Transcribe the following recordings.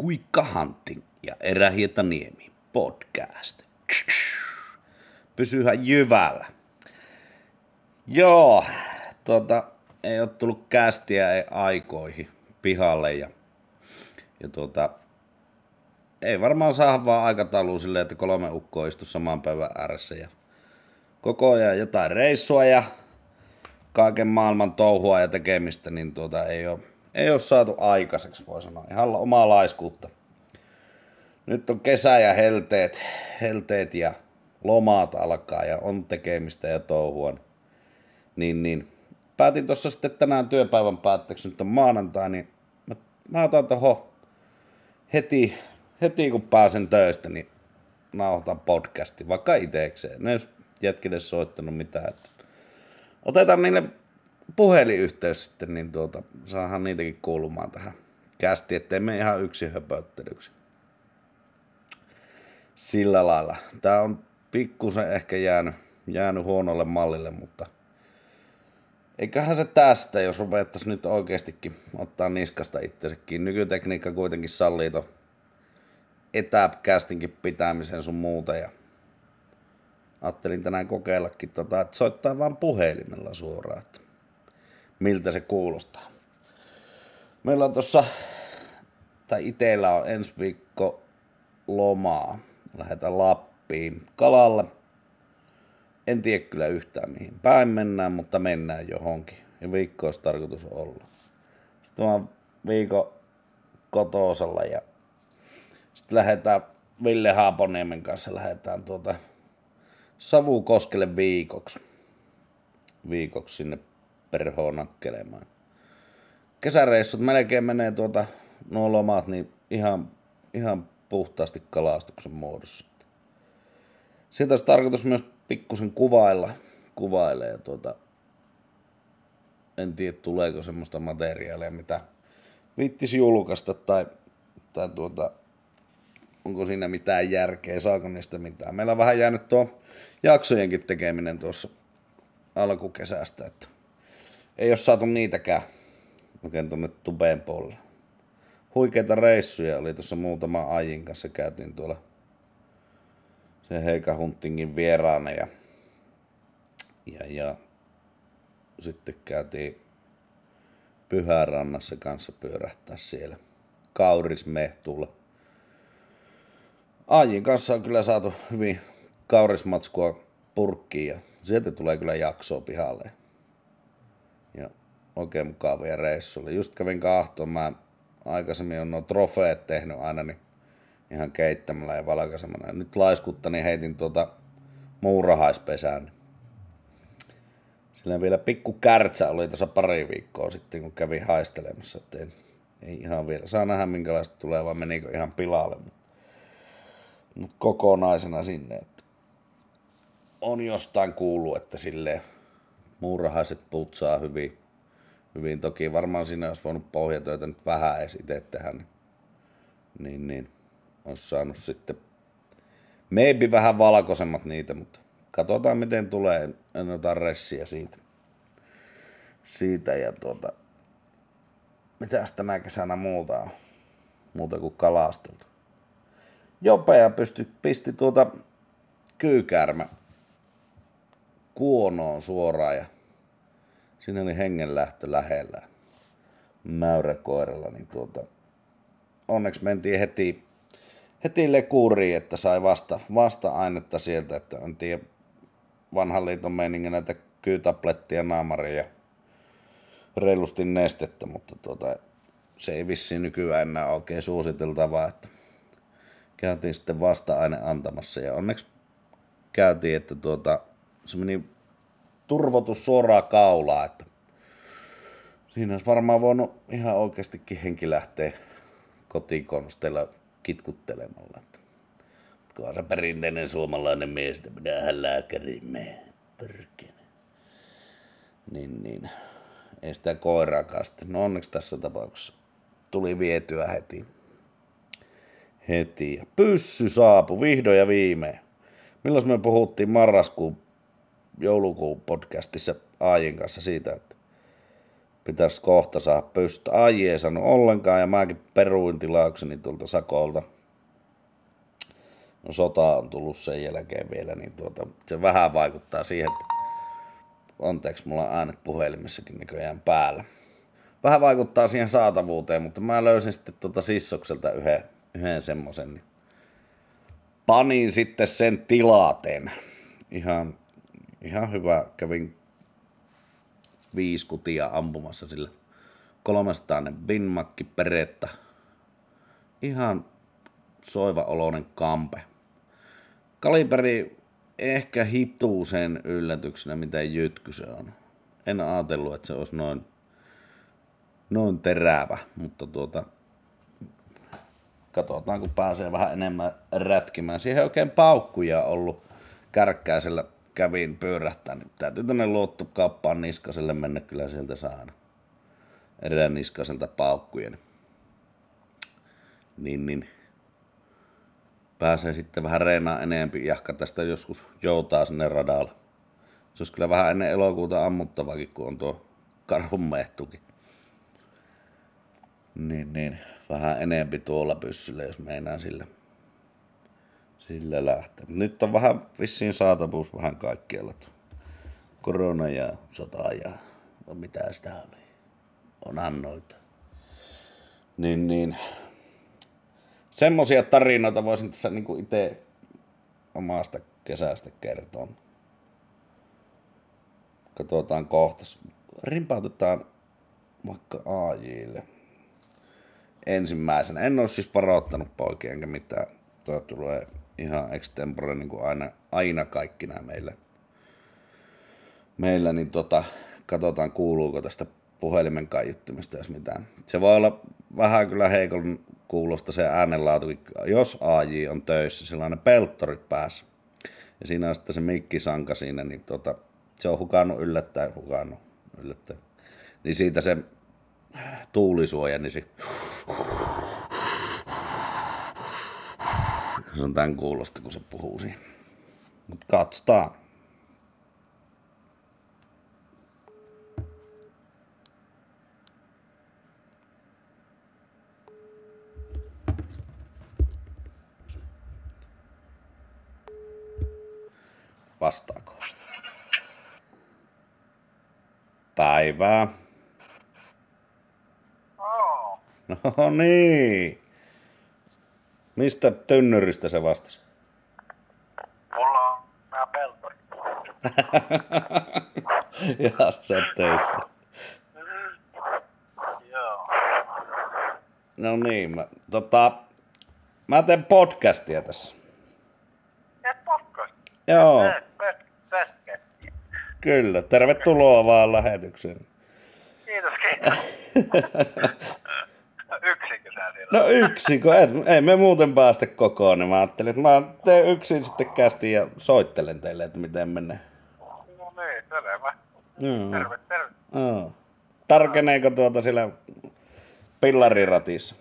Kuikkahunting ja Erä Hietaniemi podcast. Pysyhän jyvällä. Joo, ei ole tullut kästiä aikoihin pihalle ja ei varmaan saada vaan aikatauluun silleen, että 3 ukkoa istu saman päivän ääressä ja koko ajan jotain reissua ja kaiken maailman touhua ja tekemistä, niin ei ole saatu aikaiseksi, voi sanoa. Ihan omaa laiskuutta. Nyt on kesä ja helteet ja lomaat alkaa ja on tekemistä ja touhua. Niin. Päätin tuossa sitten tänään työpäivän päätteeksi, nyt on maanantai, niin mä otan tuohon heti kun pääsen töistä, niin nauhoitan podcastin, vaikka itsekseen. Ne jätkille soittanut mitään. Otetaan niille puhelinyhteys sitten, niin saadaan niitäkin kuulumaan tähän kästi, ettei mene ihan yksin höpöttelyksi. Sillä lailla. Tää on pikkusen ehkä jäänyt huonolle mallille, mutta eiköhän se tästä, jos ruvettaisiin nyt oikeastikin ottaa niskasta itsensäkin. Nykytekniikka kuitenkin sallii ton etäkästinkin pitämisen sun muuta ja ajattelin tänään kokeillakin, että soittaa vaan puhelimella suoraan, että miltä se kuulostaa. Meillä on itellä on ensi viikko lomaa. Lähdetään Lappiin kalalle. En tiedä kyllä yhtään mihin päin mennään, mutta mennään johonkin. Ja viikko olisi tarkoitus olla. Sitten mä oon viikon kotosalla ja sitten lähdetään Ville Haaponiemen kanssa Savukoskelle viikoksi sinne perhoon nakkelemaan. Kesäreissut melkein menee nuo lomat niin ihan puhtaasti kalastuksen muodossa. Siitä olisi tarkoitus myös pikkusen kuvailla ja en tiedä tuleeko semmoista materiaalia mitä viittisi julkaista tai onko siinä mitään järkeä, saako niistä mitään. Meillä on vähän jäänyt tuo jaksojenkin tekeminen tuossa alkukesästä, että ei ole saatu niitäkään oikein tuonne tubeen puolelle. Huikeita reissuja oli tuossa muutama ajin kanssa, käytiin tuolla sen Heikahuntingin vieraana ja sitten käytiin Pyhärannassa kanssa pyörähtää siellä Kaurismehtuulla. Ajin kanssa on kyllä saatu hyvin kaurismatskua purkkiin ja sieltä tulee kyllä jaksoa pihalle. Ja oikein mukavia reissuja. Just kävin kahtoon, mä aikaisemmin on nuo trofeet tehnyt aina niin ihan keittämällä ja valkaisemalla. Ja nyt laiskutta niin heitin muurahaispesään. Sillä vielä pikku kärtsä oli tuossa pari viikkoa sitten kun kävin haistelemassa. Et ei ihan vielä. Saa nähdä minkälaista tulee vai menikö ihan pilalle. Mutta kokonaisena sinne, että on jostain kuullut, että silleen muurahaiset putsaa hyvin. Toki varmaan siinä olisi voinut pohjatöitä nyt vähän edes itse tehdä, niin olisi saanut sitten maybe vähän valkoisemmat niitä, mutta katsotaan miten tulee, en ota ressiä siitä ja mitäs tänä kesänä muuta kuin kalasteltu. Jopea pisti kyykäärmä kuonoon suoraan ja siinä oli hengenlähtö lähellä mäyräkoiralla, niin onneksi mentiin heti lekuriin, että sai vasta-ainetta sieltä, että en tiedä vanhan liiton meiningin näitä kyytablettia naamaria ja reilusti nestettä, mutta se ei vissiin nykyään enää oikein suositeltavaa, että käytiin sitten vasta-aine antamassa ja onneksi käytiin, että se meni turvotus suoraan kaulaa, että siinä olisi varmaan voinut ihan oikeastikin henki lähteä kotikonsteilla kitkuttelemalla. Kun se perinteinen suomalainen mies, että minähän lääkäriin mene, pyrkinen. Niin, ei sitä koiraakaan sitten. No onneksi tässä tapauksessa tuli vietyä heti. Ja pyssy saapui vihdoin ja viimein. Milloin me puhuttiin joulukuun podcastissa Aajin kanssa siitä, että pitäisi kohta saada pystyä. Ai ei sano ollenkaan ja mäkin peruin tilaukseni tuolta Sakolta. No sota on tullut sen jälkeen vielä, niin se vähän vaikuttaa siihen, että anteeksi, mulla on äänet puhelimessakin näköjään päällä. Vähän vaikuttaa siihen saatavuuteen, mutta mä löysin sitten Sissokselta yhden semmosen. Niin panin sitten sen tilaten. Ihan hyvä. Kävin 5 kutia ampumassa sillä. 300 vinmakki peretta. Ihan soiva oloinen kampe. Kaliberi ehkä hituusen yllätyksenä, miten jytky se on. En ajatellut, että se olisi noin terävä, mutta katsotaan, kun pääsee vähän enemmän rätkimään. Siihen oikein paukkuja ollut. Kärkkäisellä kävin pyörähtää, niin täytyy tänne luottokauppaan Niskaselle mennä, kyllä sieltä saada. Erään Niskaselta paukkuja. Niin. Pääsee sitten vähän reenaan enempi. Jahka tästä joskus joutaa sinne radalla. Se olisi kyllä vähän ennen elokuuta ammuttavakin, kun on tuo karhunmehtukin. Niin. Vähän enempi tuolla pyssyllä, jos meinaa sillä lähtee. Nyt on vähän vissiin saatavuus vähän kaikkialla. Korona ja sota ja mitä sitä oli. Onhan noita. Niin. Semmoisia tarinoita voisin tässä niinku itse omasta kesästä kertoa. Katsotaan kohta. Rimpautetaan vaikka AJ:lle. Ensimmäisenä. En ole siis varoittanut poikia enkä mitään. Tuo tulee ihan extempore niin kuin aina kaikki nämä meillä niin katsotaan kuuluuko tästä puhelimen kaiuttimesta jos mitään. Se voi olla vähän kyllä heikon kuulosta se äänenlaatukin, jos AJ on töissä, sellainen pelttorit päässä. Ja siinä on sitten se mikkisanka siinä, niin se on hukannut yllättäen. Niin siitä se tuulisuoja, niin se on tämän kuulosta, kun se puhuu siihen. Mut katsotaan. Vastaako? Päivää. No niin. Mistä tynnyristä se vastasi? Mulla on nämä peltorit. Jaa, sä oot töissä. Joo. No niin, mä teen podcastia tässä. Teet podcastia? Joo. Podcastia. Kyllä, tervetuloa vaan lähetykseen. Kiitos. No yksikö? Ei me muuten päästä kokoon, niin mä ajattelin, että mä teen yksin sitten kästin ja soittelen teille, että miten menee. No niin, selvä. Terve. Joo. Tarkeneeko siellä pillariratissa?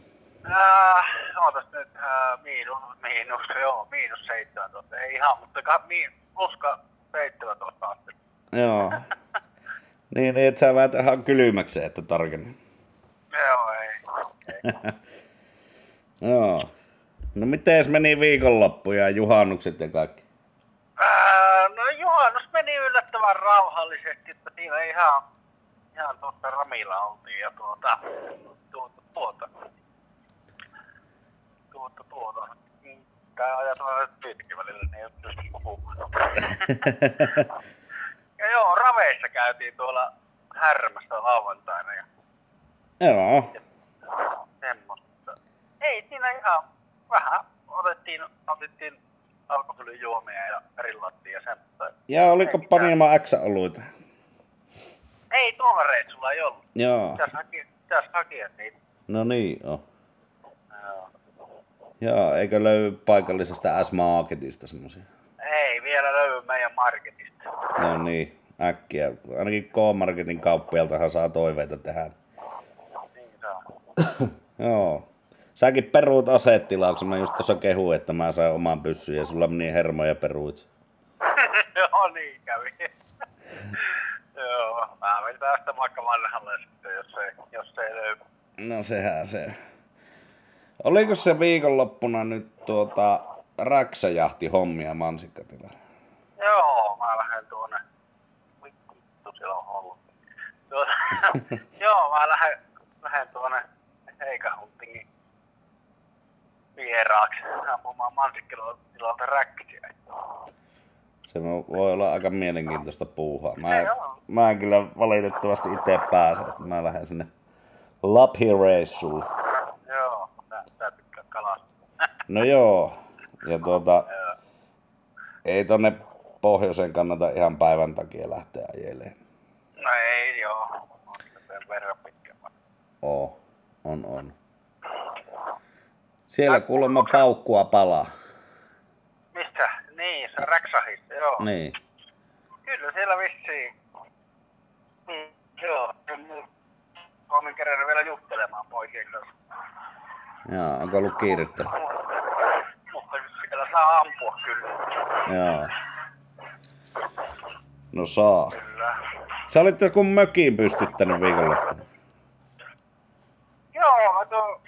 Ootas nyt miinus 17. Ei ihan, mutta pluska 17 asti. Joo. Niin, et sä väät ihan kylmäkseen, että tarkenee. Joo, ei. Joo. No miten meni viikonloppu ja juhannukset ja kaikki? No juhannus meni yllättävän rauhallisesti, että siinä ihan Ramilla oltiin ja Tää ajatellaan, että tietenkin välillä niin ei ole pysty puhumaan. Ja joo, Raveissa käytiin tuolla Härmässä lauantaina ja... Joo. Ei siinä ihan vähän otettiin alkoholijuomia ja rillattiin ja semmoista. Ja oliko Panima X-oluita? Ei tuolla reitsulla ei ollut. Joo. Pitäis hakea niitä. No niin joo. Joo, eikö löydy paikallisesta S-Marketista semmosia? Ei vielä löydy meidän marketista. No niin, äkkiä. Ainakin K-Marketin kauppialtahan saa toiveita tehdä. Niin saa. Joo. Säkin peruut aseettilauksen, mä just tuossa kehuin, että mä sain oman pyssyn ja sulla meni hermoja peruit. Joo, niin kävi. Joo, mä menin tästä vaikka vanhalle sitten, jos ei löydy. No sehän se. Oliko se viikonloppuna nyt räksäjahti hommia mansikkatilalle? Joo, mä lähden tuonne. Vittu siellä on ollut. Joo, mä lähden tuonne Heikahuntingin vieraaksi. Ampumaan mansikkatilalta räkkiä. Se voi olla aika mielenkiintoista puuhaa. Mä en kyllä valitettavasti itse pääse, että mä lähden sinne Lappi-reissulle. Joo, tää tykkää kalastaa. No joo, ja ei tonne pohjoiseen kannata ihan päivän takia lähteä ajeleen. No ei joo, on sen verran pitkä. Oo, on. Siellä kuulemma paukkua palaa. Mistä? Niin, se räksahit, joo. Niin. Kyllä siellä vissiin. Niin, joo. Olen kerran vielä juttelemaan poikien kanssa. Joo, onko ollut kiirettä? Mutta siellä saa ampua kyllä. Joo. No saa. Kyllä. Sä olit joku mökiin pystyttänyt viikonloppuna. Joo, mä tuon...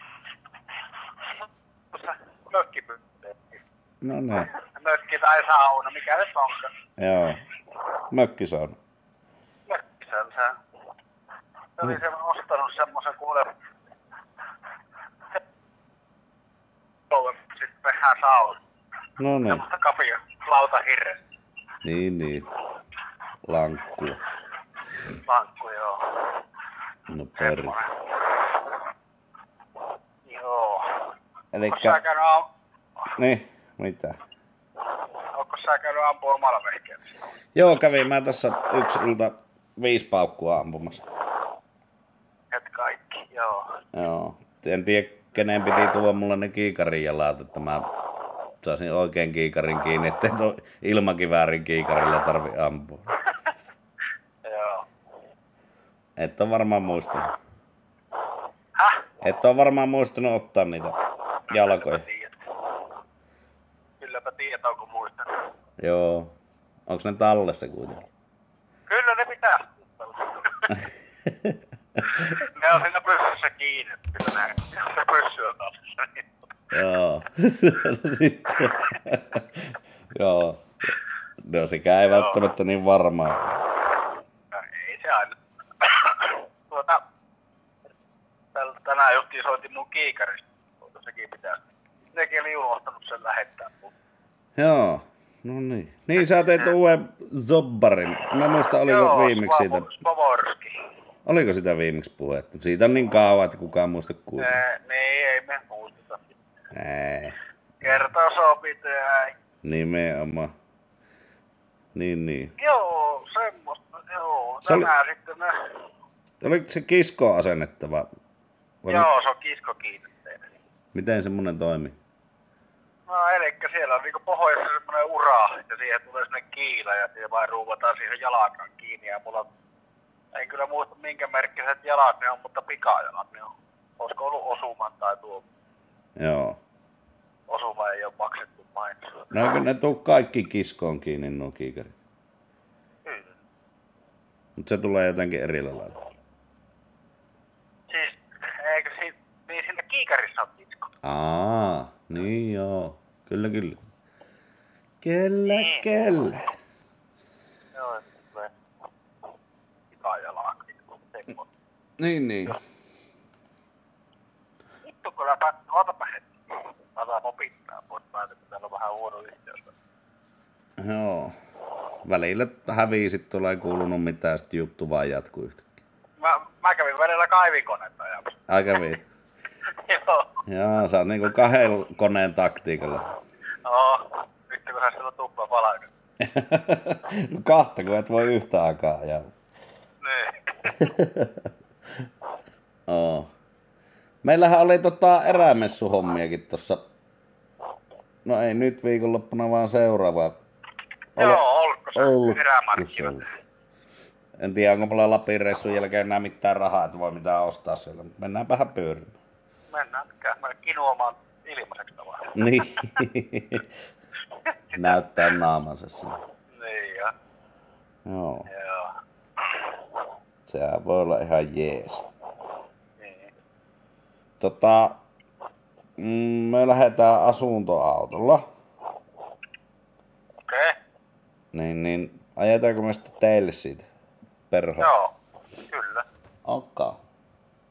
mökki pystyttänyt. No niin. Mökki tai sauna, mikä se onkaan. Joo. Mökkisauna. Mökkisauna. Se oli sen ostanut semmosen kuule... sitten vähän sauna. No niin. Semmosta kapia, lautahirre. Niin. Lankkuja. Lankkuja, joo. No perri. Joo. Elikkä... Onko sä käynyt niin, mitä? Onko sä käynyt ampua omalla vehkeellä? Joo, kävin mä tässä yksi ilta 5 paukkua ampumassa. Et kaikki, joo. En tiedä, kenen piti tuoda mulle ne kiikarin jalat, että mä saisin oikein kiikarin kiinni, ettei tuo ilmakiväärin kiikarilla tarvi ampua. Joo. Et on varmaan muistanut. Häh? Et on varmaan muistanut ottaa niitä jalkoja. Kylläpä tiedät, onko muistanut. Joo. Onks ne tallessa kuitenkin? Kyllä ne pitää ne on siinä pyssyssä kiinni, kyllä näin. Se pyssy on tallessa. Joo. Sitten. Joo. No sekä ei välttämättä niin varmaa. Ei se aina. Tänään justiin soitin mun kiikarista. Sekin pitää. Nekin oli unohtanut sen lähettää mun. Joo. No niin. Niin sä teit uuden zobbarin. Mä muistan, oliko viimeksi siitä. Oliko sitä viimeksi puhetta? Siitä on niin kauan, että kukaan muista kuitenkaan. Niin, ei me muisteta. Kerta sopii tehdä. Nimenomaan. Niin. Joo, semmoista. Joo, tänään se oli... sitten ne. Oliko se kiskoon asennettava? Joo, se on kiskokiinnitteinen. Miten semmonen toimii? No elikkä siellä on niinku pohjassa semmonen ura, ja siihen tulee semmonen kiila, ja siihen vaan ruuvataan siihen jalakaan kiinni, ja mulla en kyllä muista minkä merkkiset jalat ne on, mutta pikajalat ne on. Olisiko ollut osuman tai tuo? Joo. Osuma ei oo maksettu mainittua. No eikö ne tuu kaikki kiskoon kiinni nuo kiikarit? Kyllä. Mut se tulee jotenkin erillä lailla. Siis, eikö niin siinä kiikarissa on kisko? Aa, niin joo. Kyllä. Kyllä. Joo. Niin. Vittu kun otapa hetki. Mä saan opittaa, mutta mä ajattelin, että täällä on vähän huono yhteys. Joo. Välillä hävii sit tuolla ei kuulunut mitään, sit juttu vaan jatkuu yhtäkkiä. Mä kävin välillä kaivikonetta ajamassa. Ai kävit? Joo. Joo, sä oot niinku 2 koneen taktiikalla. No, vittu kun sä silloin tupla palaudet. No 2 kun et voi yhtä aikaa ajaa. Oh. Meillähän oli erämessuhommiakin tossa. No ei nyt viikonloppuna vaan seuraava. Joo, olko se erämarkkinat. En tiedä onko mulla Lapin reissun jälkeen enää mitään rahaa, että voi mitään ostaa siellä. Mennään vähän pyörimään. Mennään kinuomaan ilmaiseksi tavallaan. Niin. Näyttää naamansa sinne. Niin joo. Joo. Sehän voi olla ihan jees. Me lähdetään asuntoautolla. Okei. Okay. Niin, ajetaanko me sitten teille siitä perho? Joo, kyllä. Okei.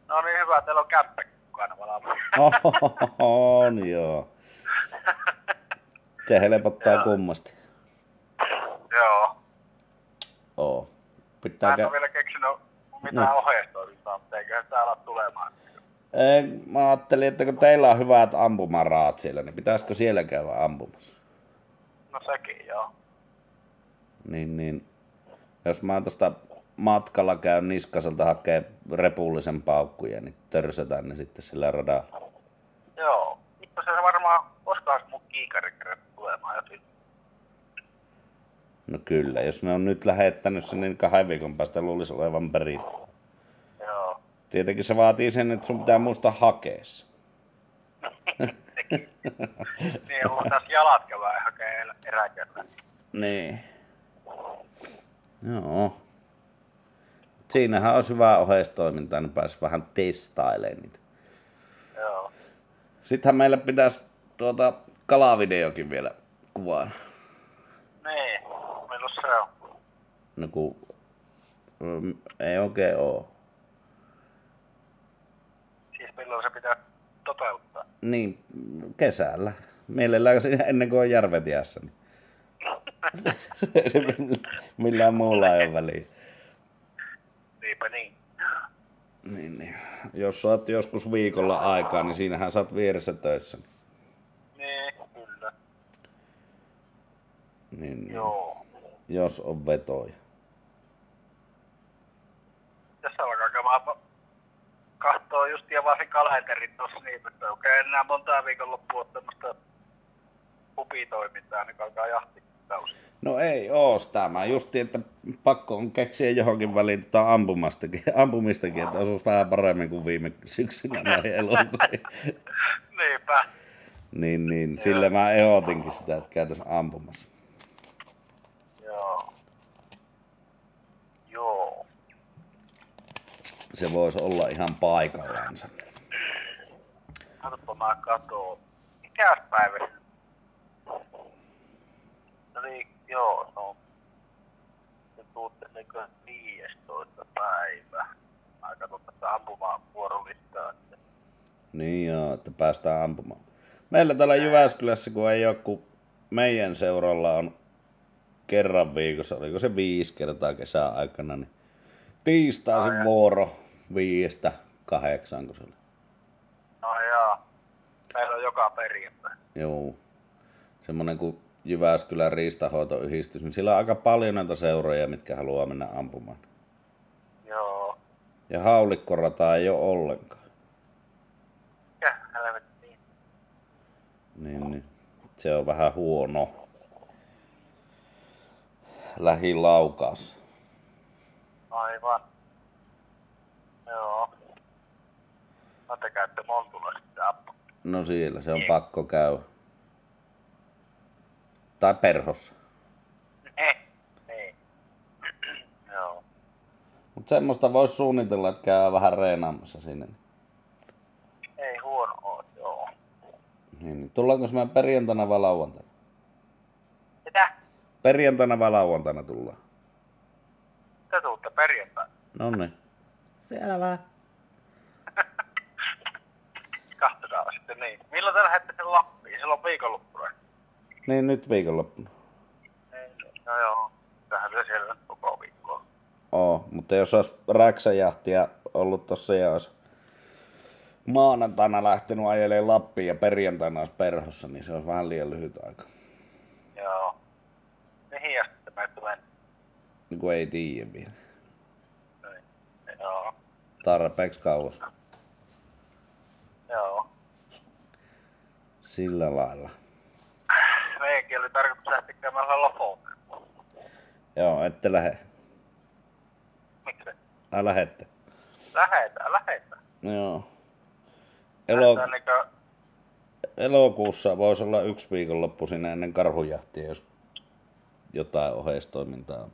No niin hyvä, teillä on käppä mukana valmiina. On joo. Se helpottaa kummasti. Joo. Oo. Pitää en ole vielä keksinyt mitään ohjeistoimintaa, mutta eiköhän sitä ala tulemaan. Ei, mä ajattelin, että kun teillä on hyvät ampumaraat siellä, niin pitäisikö siellä käydä ampumassa? No sekin joo. Niin. Jos mä tosta matkalla käyn niskaselta hakee repullisen paukkuja, niin törsätään ne sitten sillä radalla. Joo. Nyt se varmaan oskaas mun kiikarikirjat tulemaan jokin. No kyllä, jos ne on nyt lähettänyt sen, niin 2 viikon päästä luulisi olevan perillä. Joo. Tietenkin se vaatii sen, että sun pitää muistaa hakea se. Niin, on tässä jalat käydään hakee eräkerran. Niin. Joo. Siinähän olisi hyvää oheistoimintaa, niin pääsisi vähän testailemaan niitä. Joo. Sittenhän meillä pitäisi kalavideokin vielä kuvaan. Niin, milloin se on? No kun ei oikein oo. Siis milloin se pitää toteuttaa? Niin, kesällä. Mielellään ennen kuin on järvet jäässä. Niin. Millään muulla ei ole väliä. Niinpä niin. Niin. Jos saat joskus viikolla aikaa, niin siinähän saat vieressä töissä. Niin, kyllä. Niin. Joo. Jos on vetoja. Tässä alkaa käydä kahtoo just ja varsin kalenterin tossa niin, että okei enää montaa viikonloppua tämmöstä pupitoimintaa, niin alkaa jahti. No ei oo sitä. Mä justiin, että pakko on keksiä johonkin väliin ampumistakin, että osuis vähän paremmin kuin viime syksynä noihin elokuviin. Niinpä. Niin. Sillä mä ehdotinkin sitä, että käytäis ampumassa. Joo. Se voisi olla ihan paikallaansa. Katsopa mä katoo. Mikäs päivä? Joo, no. Se tuutte 15. päivä. Mä katson tästä ampumaan vuorolistaa. Niin joo, että päästään ampumaan. Meillä täällä Jyväskylässä, kun ei joku meidän seuralla on kerran viikossa, oliko se 5 kertaa kesän aikana, niin tiistaisin vuoro 5–8, kun se oli. No joo, meillä on joka perjantai. Joo, semmonen kuin Jyväskylän riistahoitoyhdistys, niin sillä on aika paljon näitä seuroja, mitkä haluaa mennä ampumaan. Joo. Ja haulikkorataa ei ole ollenkaan. Ja, helvettiin. Niin. Se on vähän huono. Lähilaukaus. Aivan. Joo. No te käytte Montula sitten appu. No siellä, se on pakko käydä. Tai perhossa. Niin. Joo. Mut semmoista vois suunnitella, että käy vähän reenaamassa sinne. Ei huono oo, joo. Niin. Tullaanko me perjantaina vai lauantaina? Mitä? Perjantaina vai lauantaina tullaan? Te tuutte perjantaina. Noniin. Selvä. Katsotaan sitten niin. Milloin te lähette sen Lappiin? Silloin viikonloppuna. Niin, nyt viikonloppuna. No joo, tähän se siellä koko viikkoa. Oo, mutta jos olisi räksäjahtia ollut tossa ja olisi maanantaina lähtenyt ajelemaan Lappiin ja perjantaina olisi perhossa, niin se olisi vähän liian lyhyt aika. Joo. Mihin ja sitten mä tulen? Kun ei tiedä vielä. Joo. Tarpeeksi kauas. Joo. Sillä lailla. Meikin oli tarkoitus lähteä käymään Lofolle. Joo, ette lähe. Miksi? Lähette. Lähetä. Joo. Elokuussa voisi olla 1 viikonloppu sinä ennen karhujahtia, jos jotain oheistoimintaa on.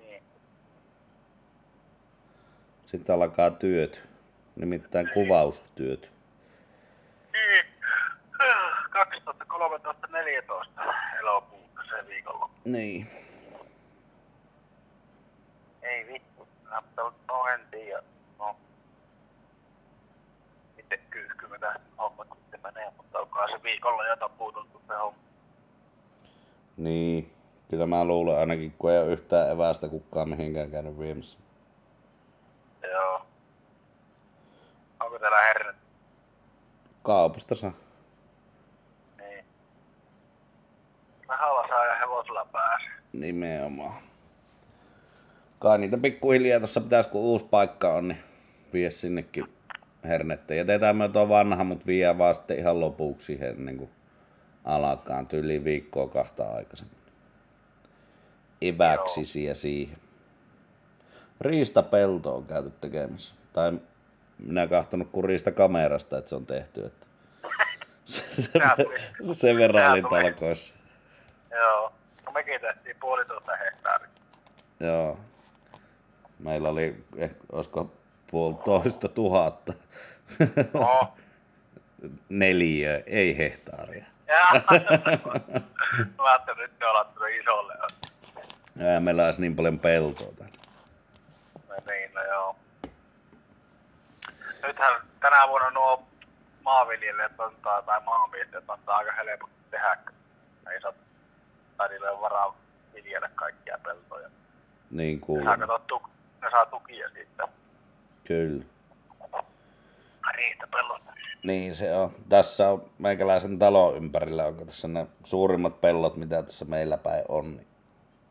Niin. Sitten alkaa työt, nimittäin kuvaustyöt. Niin, 2013-14 elokuuta se viikonloppu. Niin. Ei vittu, no en tiedä. No. Miten kyyhkymä tähän homma kun se menee, mutta onkohan se viikolla jota puutunut se homma. Niin, kyllä mä luulen ainakin kun ei ole yhtään evästä kukaan mihinkään käynyt viemässä. Joo. Onko täällä hernet? Kaupasta saa. Niin. Rahalla saa ja hevosilla pääsee. Nimenomaan. Kai niitä pikkuhiljaa tossa pitäis kun uusi paikka on, niin vie sinnekin hernettä. Jätetään me tuo vanha, mut vie vaan sitten ihan lopuksi ennen kuin alkaa. Tyyliin viikkoa kahta aikaisemmin. Eväksisiä siihen. Riistapelto on käyty tekemässä. Tai minä kahtonut kun riistakamerasta, että se on tehty. Että sen verran oli talkoissa. Joo. No mekin tehtiin 1,5 hehtaaria. Joo. Meillä oli, olisiko 1,5 tuhatta. No. 4, ei hehtaaria. Jaa. Mä ajattelin, nyt ne on laittanut isolle. Ja meillä olisi niin paljon peltoa täällä. Niin, no joo. Nythän tänä vuonna nuo maanviljelijät antaa, tai maanviljelijät antaa aika helposti tehdä. Ei saa, tai niillä ei ole varaa viljellä kaikkia peltoja. Niin kuulemma. Ne saa tukia siitä. Kyllä. Riistapellosta. Niin se on. Tässä on meikäläisen talon ympärillä, onko tässä ne suurimmat pellot, mitä tässä meillä päin on.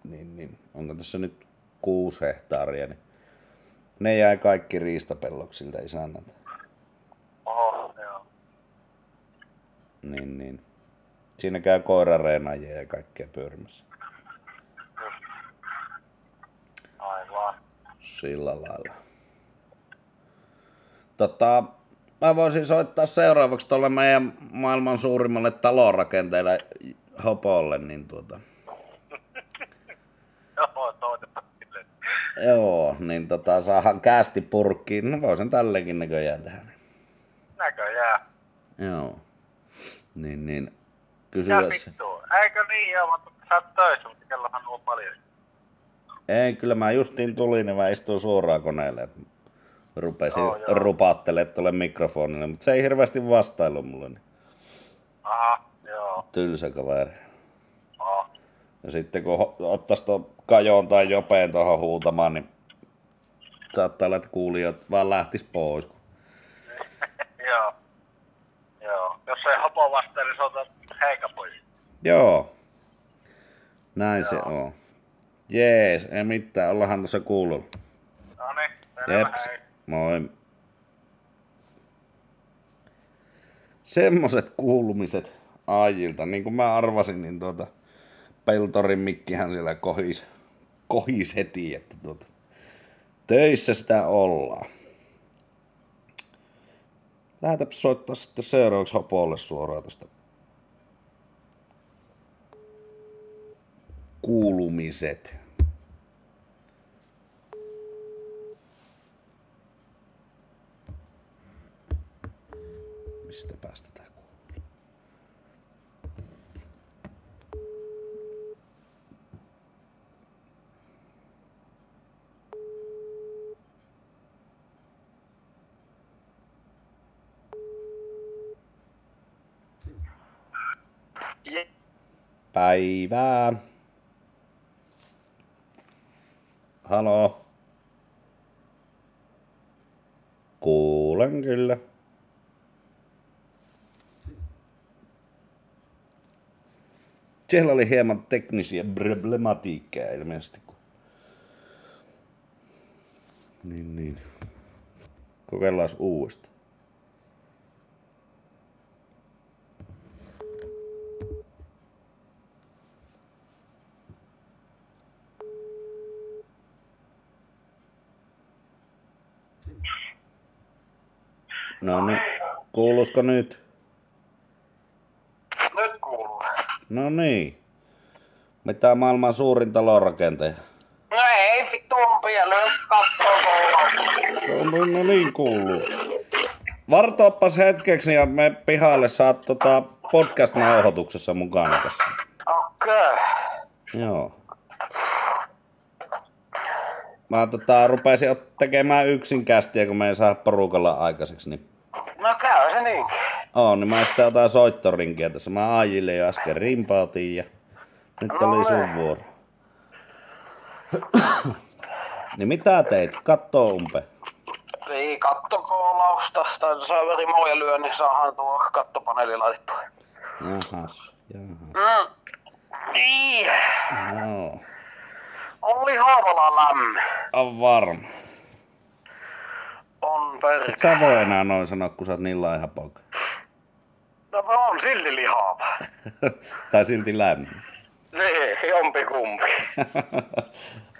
Niin. Onko tässä nyt 6 hehtaaria, niin ne jäi kaikki riistapelloksilta isännät. Oho, joo. Niin. Siinä käy koirareenajia ja kaikkea pyörimässä. Aivan. Sillä lailla. Mä voisin soittaa seuraavaksi tuolle meidän maailman suurimmalle talonrakenteelle Hopolle, niin Joo, niin saahan käästi purkkiin. No voisin tällekin näköjään tehdä. Näköjään. Joo. Niin. Kysyvässä. Eikö niin, joo, mutta sä oot töissä, mutta kellohan nuo paljon. Ei, kyllä mä justiin tulin, niin mä istuin suoraan koneelle. Rupesin rupaattelemaan tuolle mikrofonille, mutta se ei hirveästi vastailu mulle. Niin. Aha, joo. Tylsä kaveri. Aha. Ja sitten kun ottais tuon Kajoon tai Jopeen tuohon huutamaan, niin saattaa olla, että kuulijat vaan lähtis pois. Joo. Jos ei Hopo vastaa, niin se otat Heika pois. Joo. Näin se on. Jees, ei mitään. Ollaanhan tuossa kuullut. Noniin, jeps, moi. Semmoset kuulumiset Aijilta. Niin kuin mä arvasin, niin Peltorin mikkihän siellä kohis heti, että töissä sitä ollaan. Lähetäpä soittaa sitten seuraavaksi Hopolle suoraan tuosta kuulumiset. Mistä päästä tää kuuluu? Päivää. Halo. Kuulen kyllä. Siellä oli hieman teknisiä problematiikkaa ilmeisesti. Niin. Kokeillaan uudestaan. No niin, kuulusko nyt? Nyt kuuluu. No niin. Mitä maailman suurin talonrakentaja? No ei vittu, vielä kattoo. No niin kuuluu. Vartoppas hetkeksi ja me pihalle saat podcast-nauhoituksessa mukana tässä. Okei. Okay. Joo. Mä rupesin tekemään yksinkästiä, kun me ei saa porukalla aikaiseksi. Niin... No käy se niinkin. Oo, niin mä sitten otan soittorinkiä tässä. Mä AJ:lle jo äsken rimpautin ja nyt oli sun vuoro. Niin mitä teit? Kattoo umpeen. Ei, kattokoolausta. Serveri moja lyö, niin saadaan tuo kattopaneeli laittua. Jahas. Niin. Joo. Oli haavala lämmin. On varma. On perkele. Et sä voi enää noin sanoa, kun sä oot niin laiha poika. No mä oon silti lihaava. Tai silti lämmin. Niin, jompikumpi.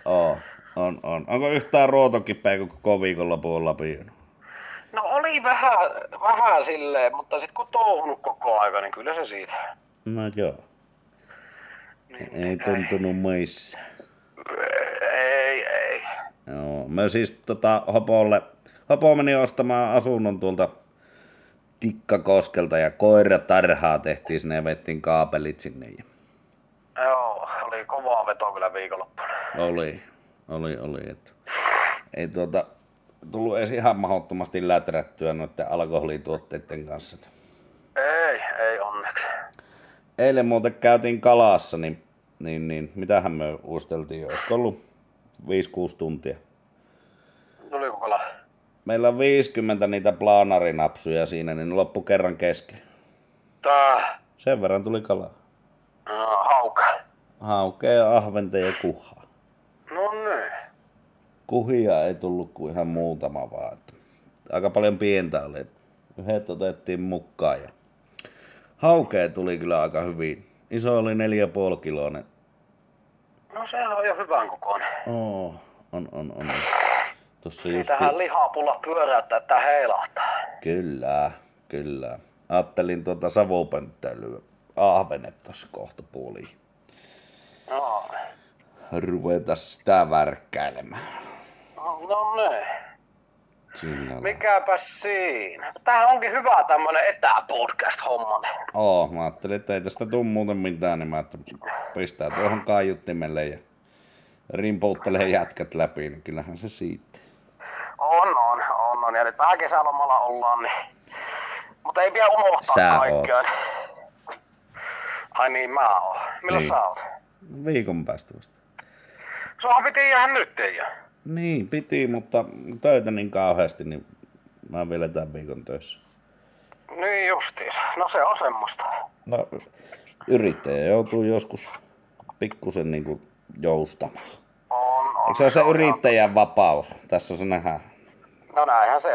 On. Onko yhtään ruotokipeä, kun koko viikonloppu on läpi? No oli vähän silleen, mutta sit kun touhunut koko aika, niin kyllä se siitä. No joo. Niin, ei tuntunut meissä. Ei. Joo, mä siis Hopo meni ostamaan asunnon tuolta Tikkakoskelta ja koiratarhaa tehtiin sinne ja vettiin kaapelit sinne. Joo, oli kovaa vetoa kyllä viikonloppuna. Oli. Et ei tullut edes ihan mahdottomasti läträttyä noiden alkoholituotteiden kanssa. Ei onneksi. Eilen muuten käytiin kalassa, niin mitähän me uisteltiin, olisiko ollut 5-6 tuntia. Tuliko kala? Meillä on 50 niitä planarinapsuja siinä, niin loppu kerran kesken. Tää? Sen verran tuli kalaa. No, haukea, ahventa ja kuhaa. No niin. Kuhia ei tullut kuin ihan muutama vaan. Aika paljon pientä oli. Yhdet otettiin mukaan ja haukea tuli kyllä aika hyvin. Iso oli 4,5 kiloinen. No sehän on jo hyvän kokoinen. Oo, on. Siitähän lihapula pyöräyttää, että heilahtaa. Kyllä. Ajattelin savupönttelyä ahvenet tossa kohtapuoliin. No. Ruveta sitä värkkäilemään. No niin. Mikäpäs siinä. Tämähän onkin hyvä tämmönen etäpodcast-hommanen. Oo, mä ajattelin, että ei tästä tuu muuten mitään, niin mä pistää tuohon kaiuttimelle ja rimpouttelee jätkät läpi, niin kyllähän se siitä. On. Ja nyt vähän kesälomalla ollaan, niin... Mutta ei vielä unohtaa kaikkea. Sä oot. Ai niin, mä oon. Milloin niin. Sä oot? Viikon päästä vasta. Suohan piti jäähän nyt, ei jää. Niin, piti, mutta töitä niin kauheasti, niin mä vielä tämän viikon töissä. Niin justiis. No se on semmoista. No, yrittäjä joutuu joskus pikkusen niinku joustamaan. On. Eikö se yrittäjän vapaus? Tässä se nähdään. No näinhän se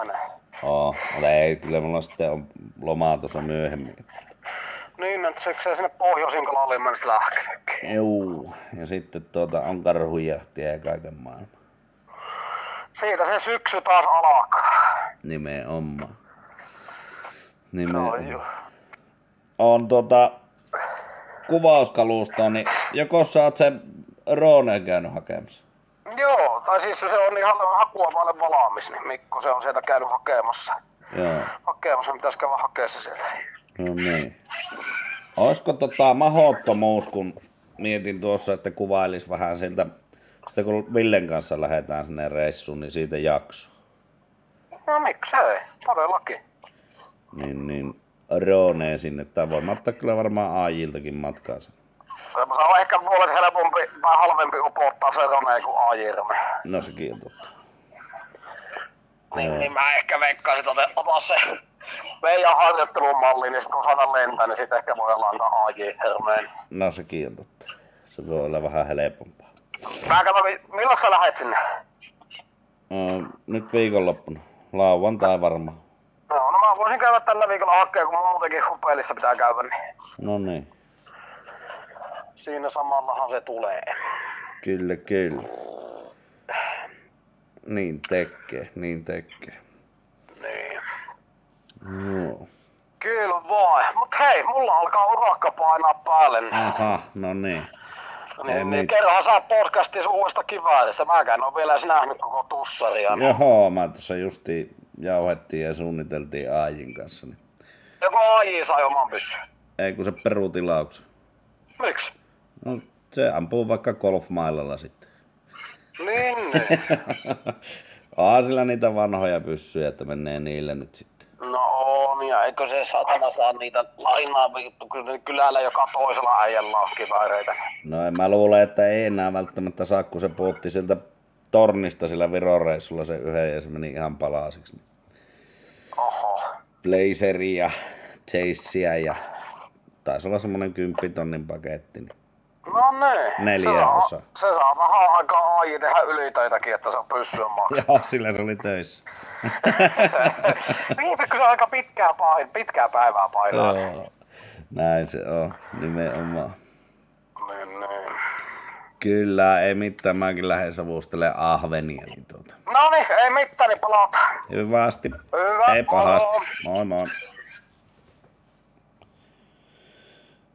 menee. Oo, mutta ei, kyllä mulla on lomaa tuossa myöhemmin. Niin, että se sinne pohjoisin kalalle mennessä lähteekin. Juu, ja sitten on karhujahtia ja kaiken maailman. Siitä se syksy taas alkaa. Nimenomaan. No, on kuvauskalusta, niin joko sä oot sen Rooneen käynyt hakemassa? Joo, tai siis se on ihan hakua vaille valaamis, niin Mikko se on sieltä käynyt hakemassa. Joo. Hakemassa, pitäis käydä hakea se sieltä. No niin. Olisiko mahdottomuus, kun mietin tuossa, että kuvailis vähän siltä, sitten kun Villen kanssa lähdetään sinne reissuun, niin siitä jakso. No miksei, todellakin. Niin, Rooneen sinne tavoimatta kyllä varmaan AJiltakin matkaansa. Se on ehkä puolet helpompi tai halvempi upottaa se Rooneen kuin AJirme. No sekin on totta. Niin mä ehkä veikkaisin, että ota se... Meidän harjoittelumalli, niin kun saadaan lentää, niin sit ehkä voi olla antaa AJ-hermeen. No sekin on totta. Se voi olla vähän helpompaa. Mä katsoin, milloin sä lähet sinne? Nyt viikonloppuna. Lauantai varmaan. No mä voisin käydä tällä viikolla hakkeen, kun muutenkin hupeilissa pitää käydä. Niin. No niin. Siinä samallahan se tulee. Kyllä. Niin tekee. Joo. Kyllä voi, mut hei, mulla alkaa urakka painaa päälle. Aha, no niin. Niin, kerrohan saa podcastin uudesta kivaarista. Mäkään on vielä nähnyt koko tussaria. No. Joo, mä tuossa justiin jauhettiin ja suunniteltiin Aijin kanssa. Niin. Joku Aiji sai oman pyssyn? Ei, kun se peruu tilauksen. Miksi? No, se ampuu vaikka golfmailalla sitten. Niin. Onhan sillä niitä vanhoja pyssyjä, että menee niille nyt sitten. No on, ja eikö se satana saa niitä lainaa kylällä, joka toisella äijällä on kivääreitä. No en mä luule, että ei enää välttämättä saa, kun se puhutti sieltä tornista sillä Viroreissulla se yhden ja se meni ihan palasiksi. Oho. Blazeria, chaseia ja taisi olla semmonen 10 000 paketti. Niin. No niin. 4 osaa. Se saa vähän aikaa Aiji tehdä ylitöitäkin, että se on pyssyä maksaa. Joo, sillä se oli töissä. Niin, kun se on aika pitkää päivää painaa. Joo. Näin se on, nimenomaan. Niin. Kyllä, ei mitään. Mäkin lähden savustelemaan ahvenia. Niin tuota. No niin, ei mitään, niin palataan. Hyvä asti. Hyvä. Ei pahasti. Moi moi.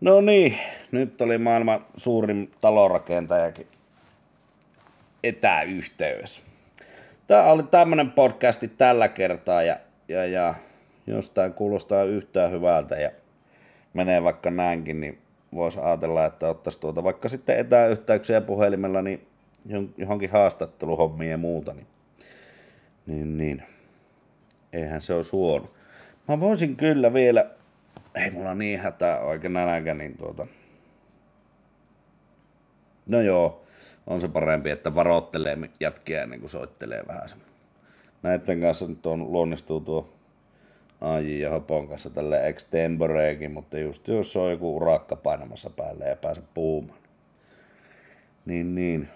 No niin, nyt oli maailman suurin talonrakentajakin etäyhteydessä. Tämä oli tämmöinen podcasti tällä kertaa ja jos tämä kuulostaa yhtään hyvältä ja menee vaikka näinkin, niin voisi ajatella, että ottaisi tuota vaikka sitten etäyhteyksiä puhelimella niin johonkin haastatteluhommiin ja muuta. Niin. Eihän se ole huono. Mä voisin kyllä vielä... Ei mulla niin hätää oikein nälkä, niin tuota... No joo, on se parempi, että varoittelee jätkiä ennen kuin soittelee vähän sen. Näiden kanssa nyt on luonnistuu tuo AJ ja Hopon kanssa tälleen extemporeekin, mutta just jos on joku urakka painamassa päälle ja pääse puumaan. Niin.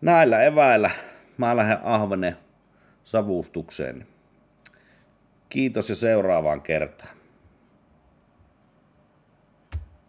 Näillä eväillä mä lähden ahvenen savustukseen. Kiitos ja seuraavaan kertaan.